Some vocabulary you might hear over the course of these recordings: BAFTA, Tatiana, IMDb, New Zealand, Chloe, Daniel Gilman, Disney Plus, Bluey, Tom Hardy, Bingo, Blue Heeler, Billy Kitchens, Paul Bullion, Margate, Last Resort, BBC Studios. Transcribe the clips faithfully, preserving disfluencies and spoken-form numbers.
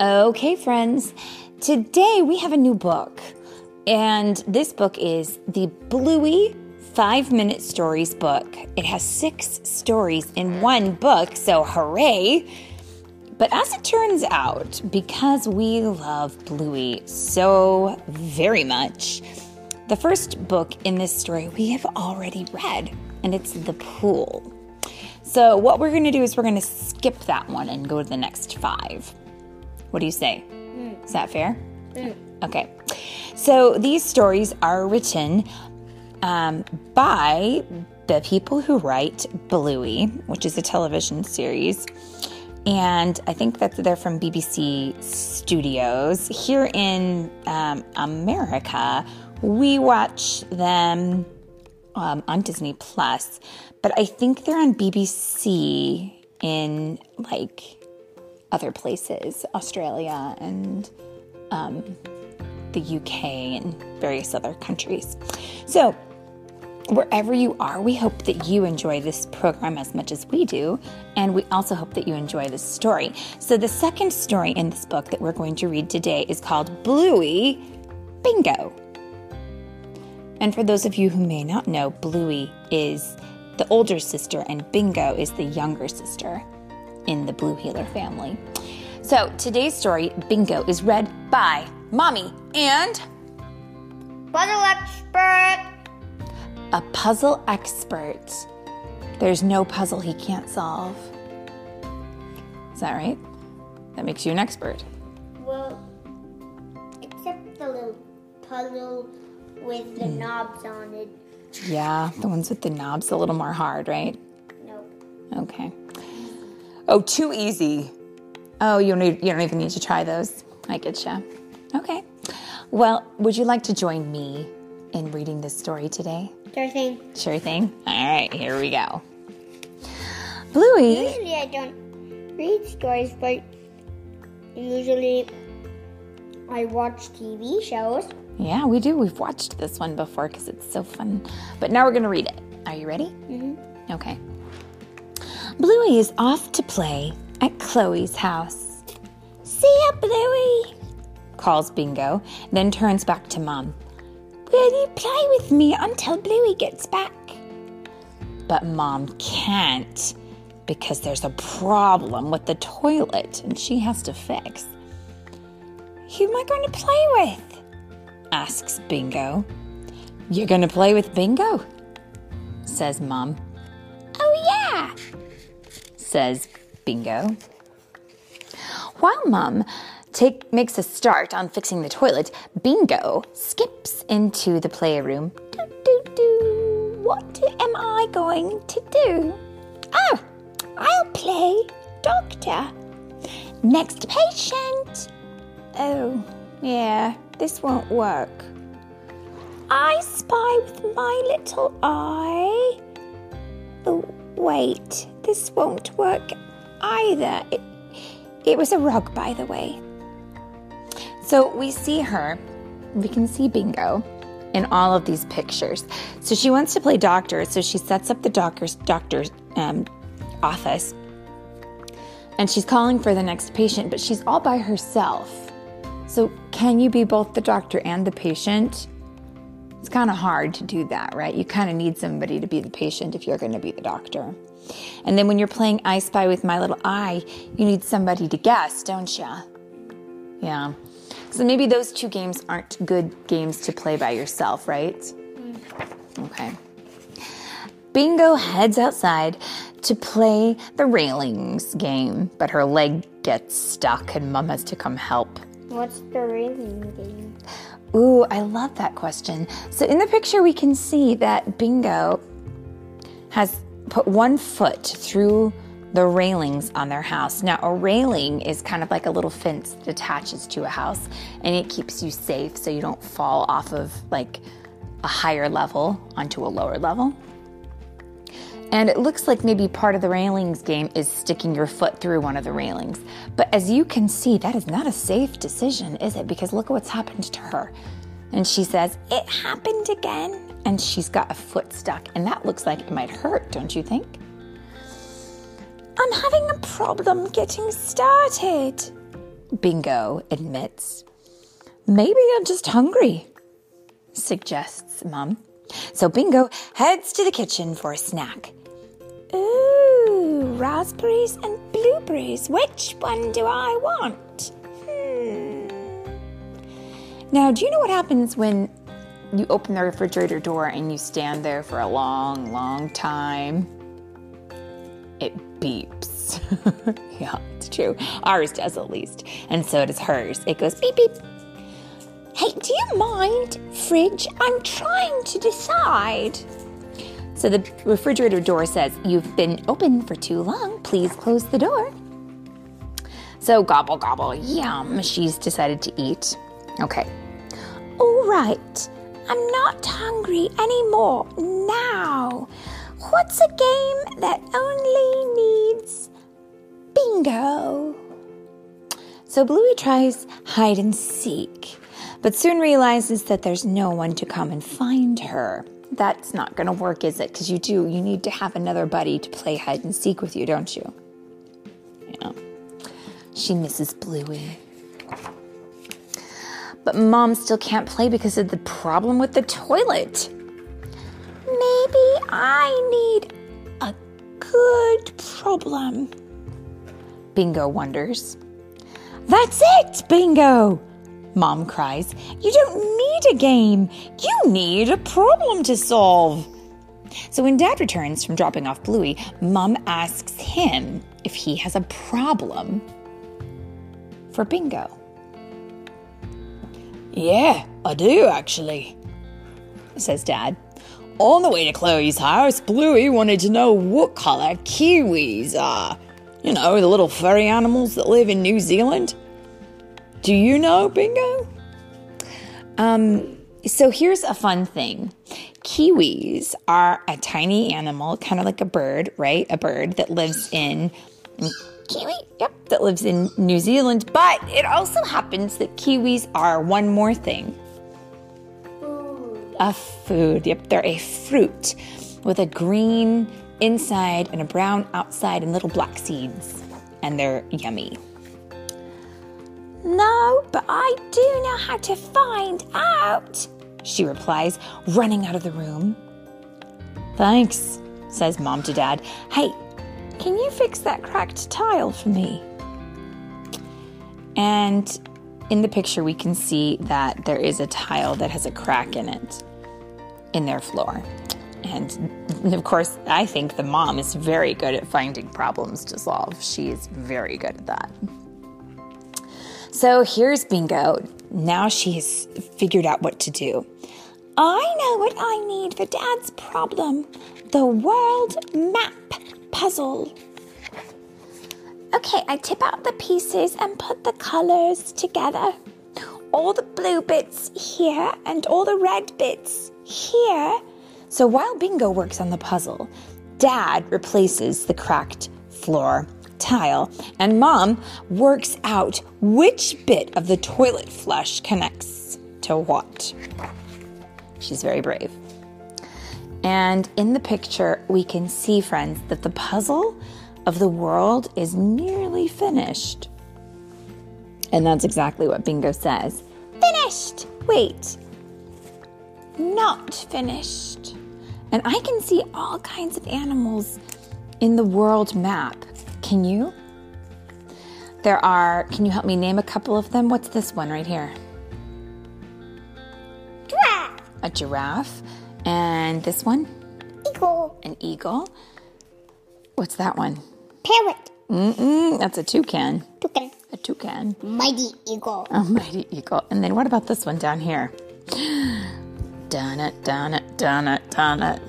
Okay, friends, today we have a new book, and this book is the Bluey five-minute stories book. It has six stories in one book, so hooray! But as it turns out, because we love Bluey so very much, the first book in this story we have already read, and it's The Pool. So what we're going to do is we're going to skip that one and go to the next five. What do you say? Mm. Is that fair? Mm. Okay. So these stories are written um, by the people who write Bluey, which is a television series. And I think that they're from B B C Studios. Here in um, America, we watch them um, on Disney Plus. But I think they're on B B C in, like, other places, Australia and um, the U K and various other countries. So wherever you are, we hope that you enjoy this program as much as we do, and we also hope that you enjoy this story. So the second story in this book that we're going to read today is called Bluey, Bingo. And for those of you who may not know, Bluey is the older sister and Bingo is the younger sister in the Blue Heeler family. So today's story, Bingo, is read by Mommy and Puzzle Expert. A puzzle expert. There's no puzzle he can't solve. Is that right? That makes you an expert. Well, except the little puzzle with the mm. knobs on it. Yeah, the ones with the knobs, a little more hard, right? Nope. Okay. Oh, too easy. Oh, you don't, need, you don't even need to try those. I get you. Okay. Well, would you like to join me in reading this story today? Sure thing. Sure thing? All right, here we go. Bluey. Usually I don't read stories, but usually I watch T V shows. Yeah, we do. We've watched this one before because it's so fun. But now we're going to read it. Are you ready? Mm-hmm. Okay. Bluey is off to play at Chloe's house. See ya, Bluey, calls Bingo, then turns back to Mom. Will you play with me until Bluey gets back? But Mom can't because there's a problem with the toilet and she has to fix. Who am I going to play with? Asks Bingo. You're going to play with Bingo, says Mom. Oh, yeah, says Bingo. While Mom take, makes a start on fixing the toilet, Bingo skips into the playroom. Do, do, do. What do, am I going to do? Oh, I'll play doctor. Next patient. Oh, yeah, this won't work. I spy with my little eye. Oh, wait, this won't work either. It, it was a rug, by the way. So we see her, we can see Bingo in all of these pictures. So she wants to play doctor, so she sets up the doctor's, doctor's um, office, and she's calling for the next patient, but she's all by herself. So can you be both the doctor and the patient? It's kind of hard to do that, right? You kind of need somebody to be the patient if you're going to be the doctor. And then when you're playing I Spy with My Little Eye, you need somebody to guess, don't you? Yeah. So maybe those two games aren't good games to play by yourself, right? Okay. Bingo heads outside to play the railings game, but her leg gets stuck and Mom has to come help. What's the railings game? Ooh, I love that question. So in the picture, we can see that Bingo has put one foot through the railings on their house. Now, a railing is kind of like a little fence that attaches to a house, and it keeps you safe so you don't fall off of like a higher level onto a lower level. And it looks like maybe part of the railings game is sticking your foot through one of the railings. But as you can see, that is not a safe decision, is it? Because look what's happened to her. And she says, it happened again. And she's got a foot stuck. And that looks like it might hurt, don't you think? I'm having a problem getting started, Bingo admits. Maybe I'm just hungry, suggests Mum. So Bingo heads to the kitchen for a snack. Ooh, raspberries and blueberries. Which one do I want? Hmm. Now, do you know what happens when you open the refrigerator door and you stand there for a long, long time? It beeps. Yeah, it's true. Ours does at least. And so does hers. It goes beep, beep. Hey, do you mind, fridge? I'm trying to decide. So the refrigerator door says, you've been open for too long. Please close the door. So gobble, gobble, yum. She's decided to eat. Okay. All right. I'm not hungry anymore now. What's a game that only needs bingo? So Bluey tries hide and seek, but soon realizes that there's no one to come and find her. That's not going to work, is it? Because you do. You need to have another buddy to play hide and seek with you, don't you? Yeah. She misses Bluey. But Mom still can't play because of the problem with the toilet. Maybe I need a good problem, Bingo wonders. That's it, Bingo! Mom cries, you don't need a game. You need a problem to solve. So when Dad returns from dropping off Bluey, Mom asks him if he has a problem for Bingo. Yeah, I do actually, says Dad. On the way to Chloe's house, Bluey wanted to know what color kiwis are. You know, the little furry animals that live in New Zealand. Do you know, Bingo? Um, so here's a fun thing. Kiwis are a tiny animal, kind of like a bird, right? A bird that lives in kiwi, yep, that lives in New Zealand. But it also happens that kiwis are one more thing. A food. Yep, they're a fruit with a green inside and a brown outside and little black seeds. And they're yummy. No, but I do know how to find out, she replies, running out of the room. Thanks, says Mom to Dad. Hey, can you fix that cracked tile for me? And in the picture, we can see that there is a tile that has a crack in it, in their floor. And of course, I think the mom is very good at finding problems to solve. She is very good at that. So here's Bingo. Now she has figured out what to do. I know what I need for Dad's problem. The world map puzzle. Okay, I tip out the pieces and put the colors together. All the blue bits here and all the red bits here. So while Bingo works on the puzzle, Dad replaces the cracked floor tile, and Mom works out which bit of the toilet flush connects to what. She's very brave. And in the picture, we can see, friends, that the puzzle of the world is nearly finished. And that's exactly what Bingo says. Finished! Wait. Not finished. And I can see all kinds of animals in the world map. Can you? There are, can you help me name a couple of them? What's this one right here? Giraffe. A giraffe. And this one? Eagle. An eagle. What's that one? Parrot. Mm-mm, that's a toucan. Toucan. A toucan. Mighty eagle. A mighty eagle. And then what about this one down here? Dun it, dun it, dun it, dun it.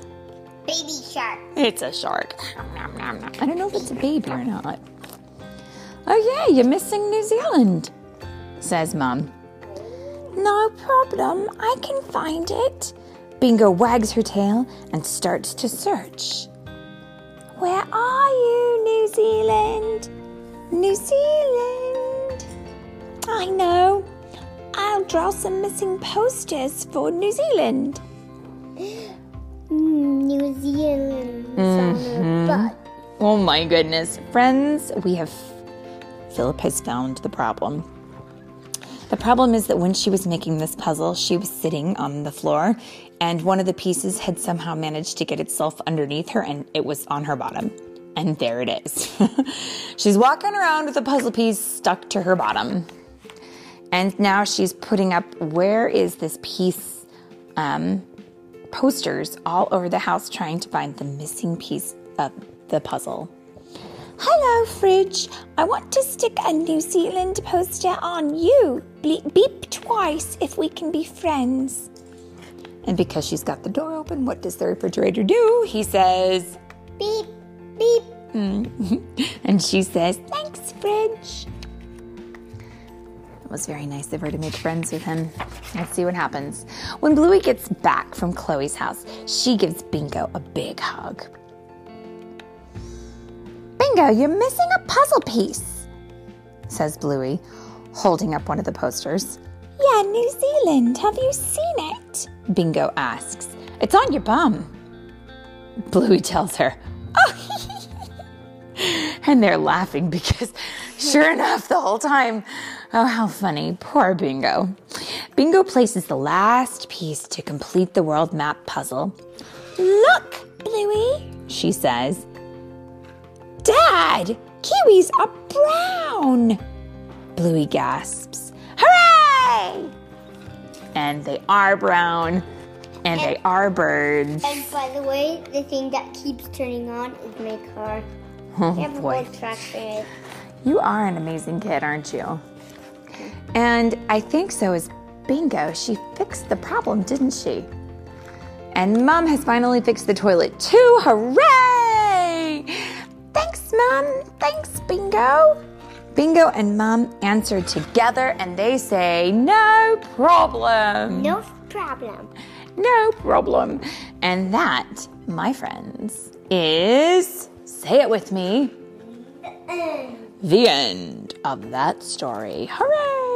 Baby shark. It's a shark. I don't know if it's a baby or not. Oh yeah, you're missing New Zealand, says Mum. No problem, I can find it. Bingo wags her tail and starts to search. Where are you, New Zealand? New Zealand. I know. I'll draw some missing posters for New Zealand. New Zealand mm-hmm. on her butt. Oh my goodness. Friends, we have... Philip has found the problem. The problem is that when she was making this puzzle, she was sitting on the floor, and one of the pieces had somehow managed to get itself underneath her, and it was on her bottom. And there it is. She's walking around with a puzzle piece stuck to her bottom. And now she's putting up, where is this piece, um, posters all over the house, trying to find the missing piece of the puzzle. Hello, Fridge. I want to stick a New Zealand poster on you. Beep, beep twice if we can be friends. And because she's got the door open, what does the refrigerator do? He says, beep, beep. And she says, thanks, Fridge. It was very nice of her to make friends with him. Let's see what happens. When Bluey gets back from Chloe's house, she gives Bingo a big hug. Bingo, you're missing a puzzle piece, says Bluey, holding up one of the posters. Yeah, New Zealand, have you seen it? Bingo asks. It's on your bum. Bluey tells her. Oh, and they're laughing because sure enough, the whole time. Oh, how funny. Poor Bingo. Bingo places the last piece to complete the world map puzzle. Look, Bluey, she says. Dad, kiwis are brown! Bluey gasps. Hooray! And they are brown, and, and they are birds. And by the way, the thing that keeps turning on is my car. Oh, I have a whole track for it. You are an amazing kid, aren't you? And I think so is Bingo. She fixed the problem, didn't she? And Mom has finally fixed the toilet too. Hooray! Thanks, Mom. Thanks, Bingo. Bingo and Mom answer together, and they say, no problem. No problem. No problem. And that, my friends, is, say it with me, the end of that story. Hooray!